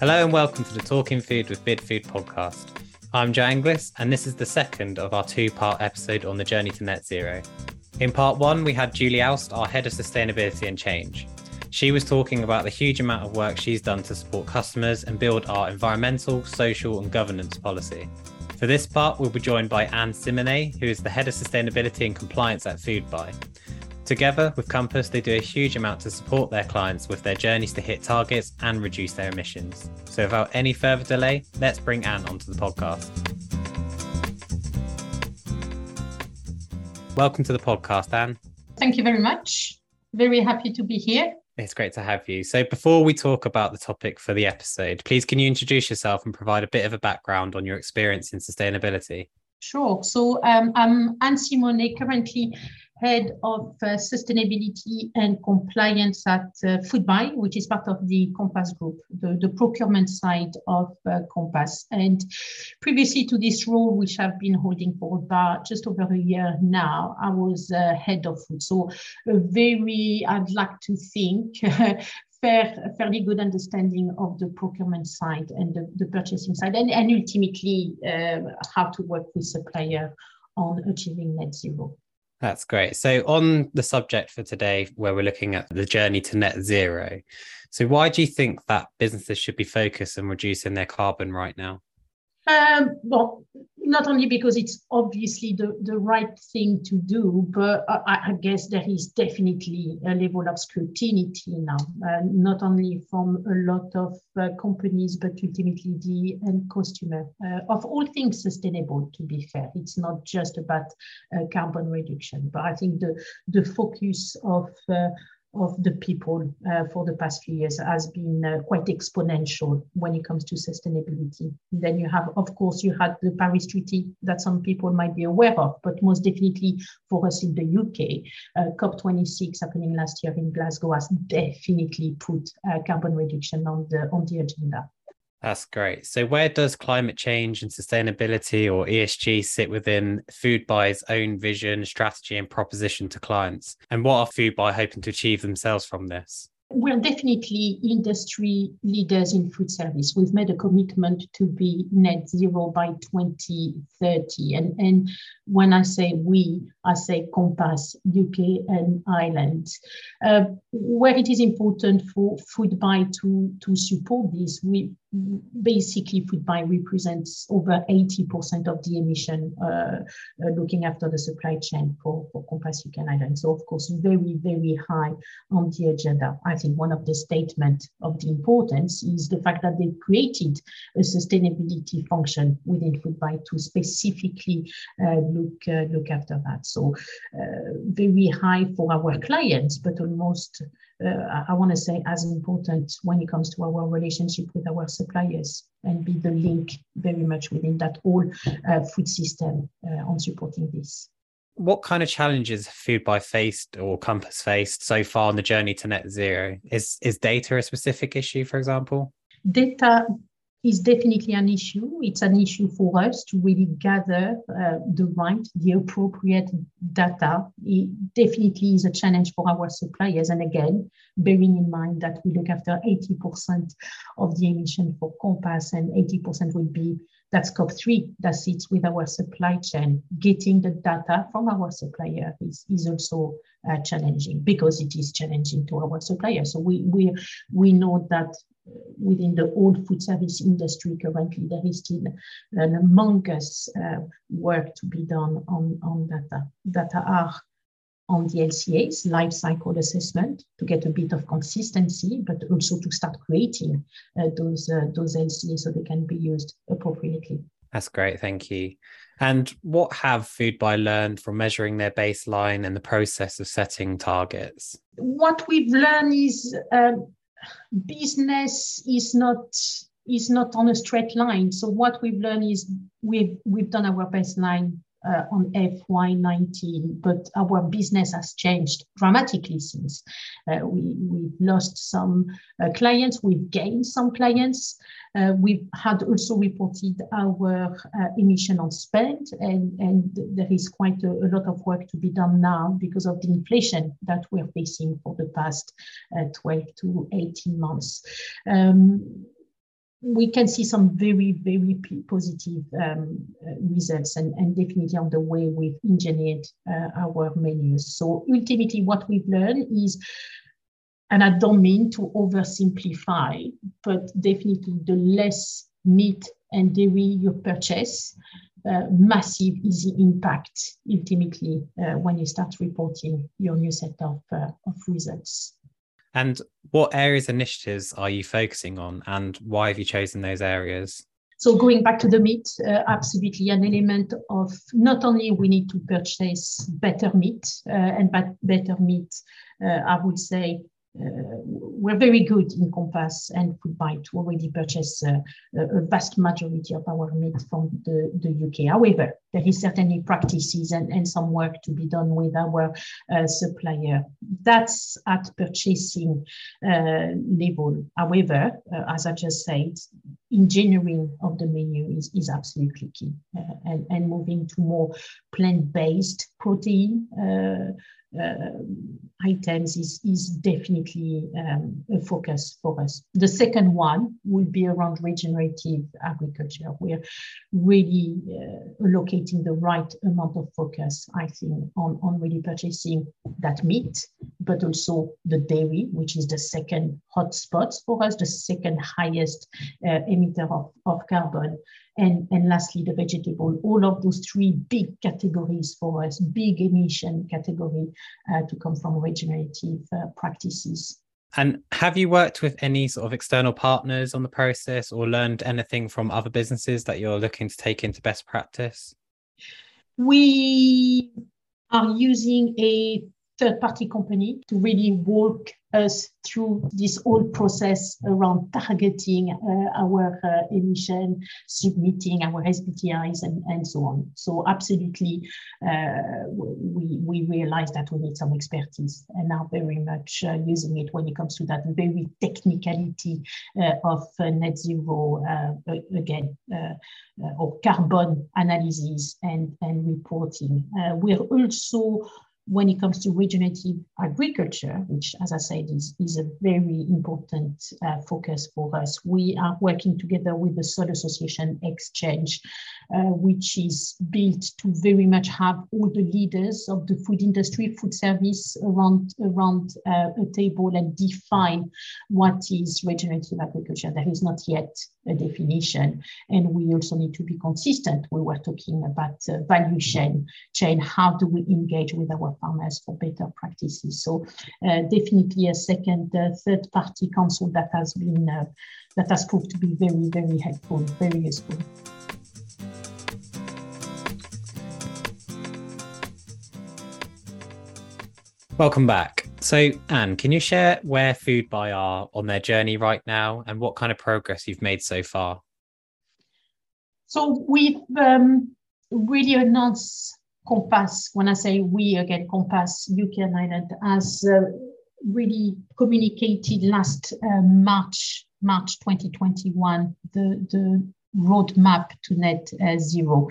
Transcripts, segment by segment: Hello and welcome to the Talking Food with Bid Food podcast. I'm Joe Anglis, and this is the second of our two-part episode on the journey to net zero. In part one, we had Julie Aust, our head of sustainability and change. She was talking about the huge amount of work she's done to support customers and build our environmental, social and governance policy. For this part, we'll be joined by Anne Simonnet, who is the head of sustainability and compliance at Foodbuy. Together with Compass, they do a huge amount to support their clients with their journeys to hit targets and reduce their emissions. So without any further delay, let's bring Anne onto the podcast. Welcome to the podcast, Anne. Thank you very much. Very happy to be here. It's great to have you. So before we talk about the topic for the episode, please can you introduce yourself and provide a bit of a background on your experience in sustainability? Sure. So I'm Anne Simonnet, currently head of sustainability and compliance at Foodbuy, which is part of the Compass Group, the procurement side of Compass. And previously to this role, which I've been holding for about just over a year now, I was head of food. So I'd like to think, fairly good understanding of the procurement side and the purchasing side, and ultimately how to work with supplier on achieving net zero. That's great. So on the subject for today, where we're looking at the journey to net zero, so why do you think that businesses should be focused on reducing their carbon right now? Well, not only because it's obviously the right thing to do, but I guess there is definitely a level of scrutiny now, not only from a lot of companies, but ultimately the end consumer of all things sustainable, to be fair. It's not just about carbon reduction, but I think the focus of the people for the past few years has been quite exponential when it comes to sustainability. Then you have, of course, the Paris Treaty that some people might be aware of, but most definitely for us in the UK, COP26 happening last year in Glasgow has definitely put carbon reduction on the agenda. That's great. So where does climate change and sustainability, or ESG, sit within Foodbuy's own vision, strategy and proposition to clients? And what are Foodbuy hoping to achieve themselves from this? We're definitely industry leaders in food service. We've made a commitment to be net zero by 2030. And when I say we, I say Compass, UK and Ireland. Where it is important for Foodbuy to support this, Foodbuy represents over 80% of the emission, looking after the supply chain for Compass UK and Ireland. So, of course, very, very high on the agenda. I think one of the statements of the importance is the fact that they created a sustainability function within Foodbuy to specifically look after that. So, very high for our clients, but almost, I want to say, as important when it comes to our relationship with our suppliers, and be the link very much within that whole food system on supporting this. What kind of challenges have Foodbuy faced or Compass faced so far on the journey to net zero? Is data a specific issue, for example? Data is definitely an issue. It's an issue for us to really gather the appropriate data. It definitely is a challenge for our suppliers. And again, bearing in mind that we look after 80% of the emission for Compass, and 80% would be that Scope 3 that sits with our supply chain. Getting the data from our supplier is also challenging, because it is challenging to our suppliers. So we know that within the whole food service industry currently, there is still an humongous work to be done on data. Data are on the LCAs, life cycle assessment, to get a bit of consistency, but also to start creating those LCAs so they can be used appropriately. That's great, thank you. And what have Foodbuy learned from measuring their baseline and the process of setting targets? What we've learned is business is not on a straight line. So what we've learned is we've done our baseline on FY19, but our business has changed dramatically since. We've lost some clients, we've gained some clients. We've had also reported our emission on spend, and there is quite a lot of work to be done now because of the inflation that we're facing for the past 12 to 18 months. we can see some very, very positive results, and definitely on the way we've engineered our menus. So ultimately, what we've learned is, and I don't mean to oversimplify, but definitely the less meat and dairy you purchase, massive easy impact ultimately when you start reporting your new set of results. And what areas and initiatives are you focusing on, and why have you chosen those areas? So going back to the meat, absolutely an element of not only we need to purchase better meat, and better meat, I would say, we're very good in Compass and Foodbuy to already purchase a vast majority of our meat from the UK. However, there is certainly practices and some work to be done with our supplier. That's at purchasing level. However, as I just said, engineering of the menu is absolutely key, and moving to more plant-based protein items is definitely a focus for us. The second one will be around regenerative agriculture. We're really allocating the right amount of focus, I think, on really purchasing that meat, but also the dairy, which is the second hotspot for us, the second highest emitter of carbon. And lastly, the vegetable, all of those three big categories for us, big emission category to come from regenerative practices. And have you worked with any sort of external partners on the process, or learned anything from other businesses that you're looking to take into best practice? We are using a third-party company to really walk us through this whole process around targeting our emission, submitting our SBTIs and so on. So absolutely, we realize that we need some expertise, and are very much using it when it comes to that very technicality of net zero, or carbon analysis and reporting. We're also, when it comes to regenerative agriculture, which, as I said, is a very important focus for us, we are working together with the Soil Association Exchange, which is built to very much have all the leaders of the food industry, food service around a table and define what is regenerative agriculture. There is not yet a definition, and we also need to be consistent. We were talking about value chain. How do we engage with our farmers for better practices? So definitely a second, third party council that has proved to be very, very helpful, very useful. Welcome back. So Anne, can you share where Foodbuy are on their journey right now, and what kind of progress you've made so far? So we've really announced Compass, when I say we, again, Compass UK and Ireland, has really communicated last March 2021, the roadmap to net zero.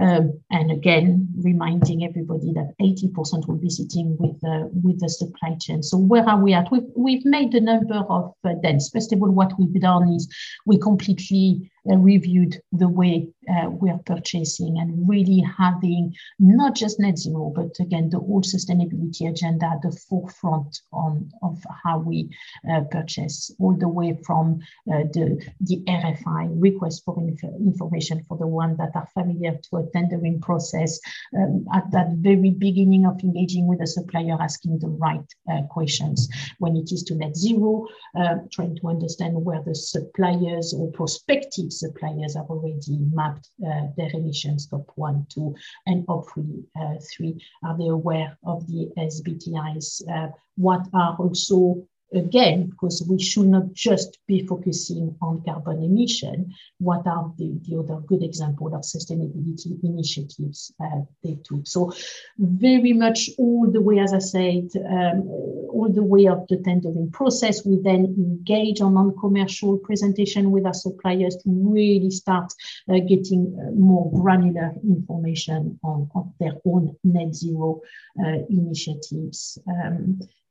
And again, reminding everybody that 80% will be sitting with the supply chain. So where are we at? We've made a number of dents. First of all, what we've done is we completely reviewed the way we are purchasing, and really having not just net zero, but again, the whole sustainability agenda at the forefront of how we purchase, all the way from the RFI, request for information, for the ones that are familiar to a tendering process, at that very beginning of engaging with the supplier, asking the right questions. When it is to net zero, trying to understand where the suppliers or prospective suppliers have already mapped their emissions, top 1, 2, and hopefully 3. Are they aware of the SBTIs? What are also, again, because we should not just be focusing on carbon emission, what are the other good example of sustainability initiatives they took? So very much all the way, as I said, all the way of the tendering process. We then engage on non-commercial presentation with our suppliers to really start getting more granular information on their own net zero initiatives.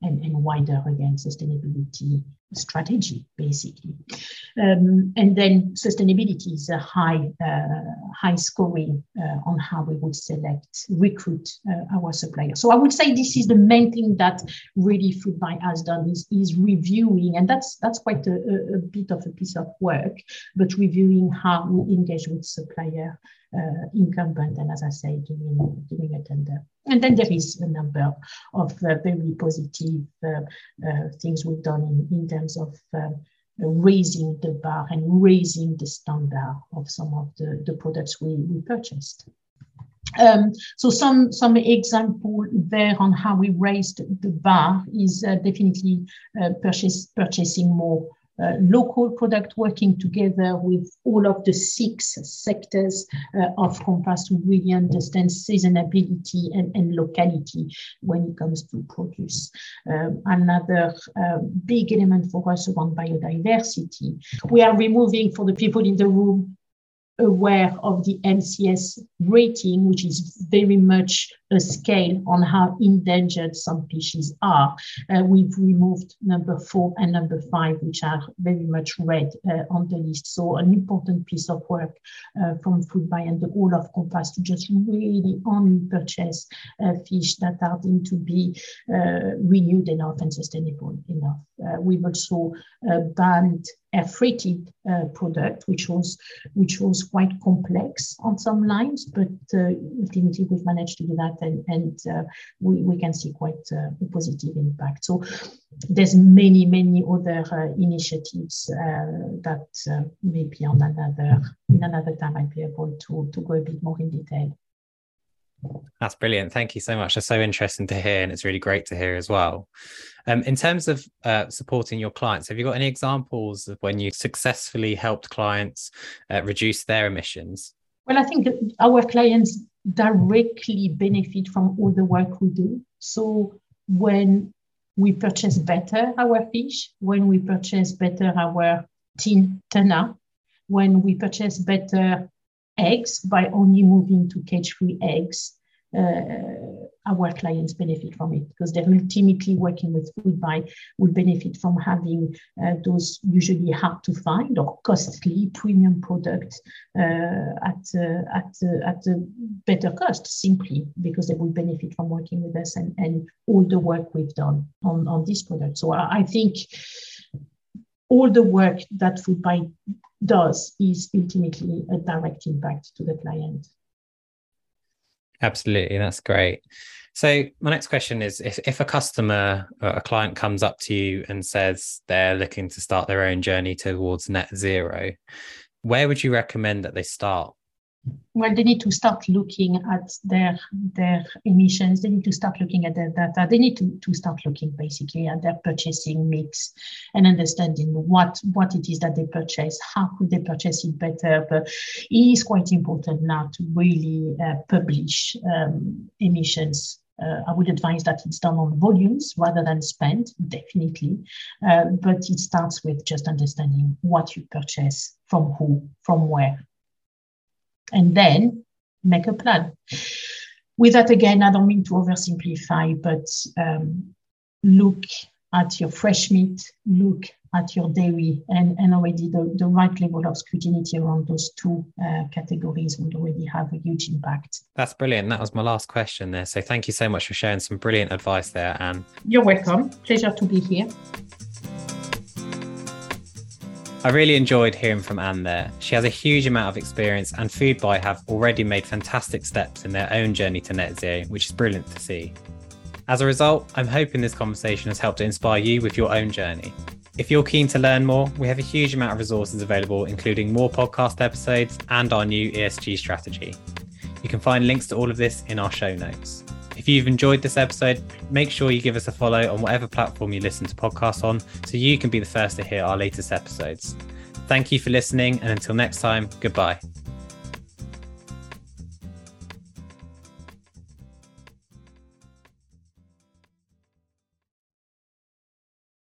and wider, again, sustainability strategy, basically. And then sustainability is a high scoring on how we would recruit our suppliers. So I would say this is the main thing that really Foodbuy has done is reviewing, and that's quite a bit of a piece of work, but reviewing how we engage with supplier incumbent, and as I say, doing a tender. And then there is a number of very positive things we've done in terms of raising the bar and raising the standard of some of the products we purchased. So some example there on how we raised the bar is definitely purchasing more local product, working together with all of the 6 sectors of Compass to really understand seasonability and locality when it comes to produce. Another big element for us around biodiversity. We are removing, for the people in the room, aware of the MCS rating, which is very much a scale on how endangered some species are. We've removed number 4 and number 5, which are very much red on the list. So an important piece of work from Foodbuy and the whole of Compass to just really only purchase fish that are deemed to be renewed enough and sustainable enough. We've also banned air freighted product, which was quite complex on some lines, but ultimately we've managed to do that, and we can see quite a positive impact. So there's many other initiatives that maybe on another time I'd be able to go a bit more in detail. That's brilliant. Thank you so much. That's so interesting to hear, and it's really great to hear as well. In terms of supporting your clients, have you got any examples of when you successfully helped clients reduce their emissions? Well, I think our clients directly benefit from all the work we do. So when we purchase better our fish, when we purchase better our tin tuna, when we purchase better eggs by only moving to cage-free eggs, our clients benefit from it, because they're ultimately working with Foodbuy will benefit from having those usually hard to find or costly premium products at a better cost, simply because they will benefit from working with us and all the work we've done on this product. So I think all the work that Foodbuy does is ultimately a direct impact to the client. Absolutely, that's great. So my next question is, if a customer or a client comes up to you and says they're looking to start their own journey towards net zero, where would you recommend that they start? Well, they need to start looking at their emissions. They need to start looking at their data. They need to start looking basically at their purchasing mix and understanding what it is that they purchase, how could they purchase it better. But it is quite important now to really publish emissions. I would advise that it's done on volumes rather than spend, definitely. But it starts with just understanding what you purchase, from who, from where, and then make a plan. With that, again, I don't mean to oversimplify, but look at your fresh meat, look at your dairy, and already the right level of scrutiny around those 2 categories would already have a huge impact. That's brilliant. That was my last question there. So thank you so much for sharing some brilliant advice there, Anne. You're welcome. Pleasure to be here. I really enjoyed hearing from Anne there. She has a huge amount of experience, and Foodbuy have already made fantastic steps in their own journey to net zero, which is brilliant to see. As a result, I'm hoping this conversation has helped to inspire you with your own journey. If you're keen to learn more, we have a huge amount of resources available, including more podcast episodes and our new ESG strategy. You can find links to all of this in our show notes. If you've enjoyed this episode, make sure you give us a follow on whatever platform you listen to podcasts on, so you can be the first to hear our latest episodes. Thank you for listening, and until next time, goodbye.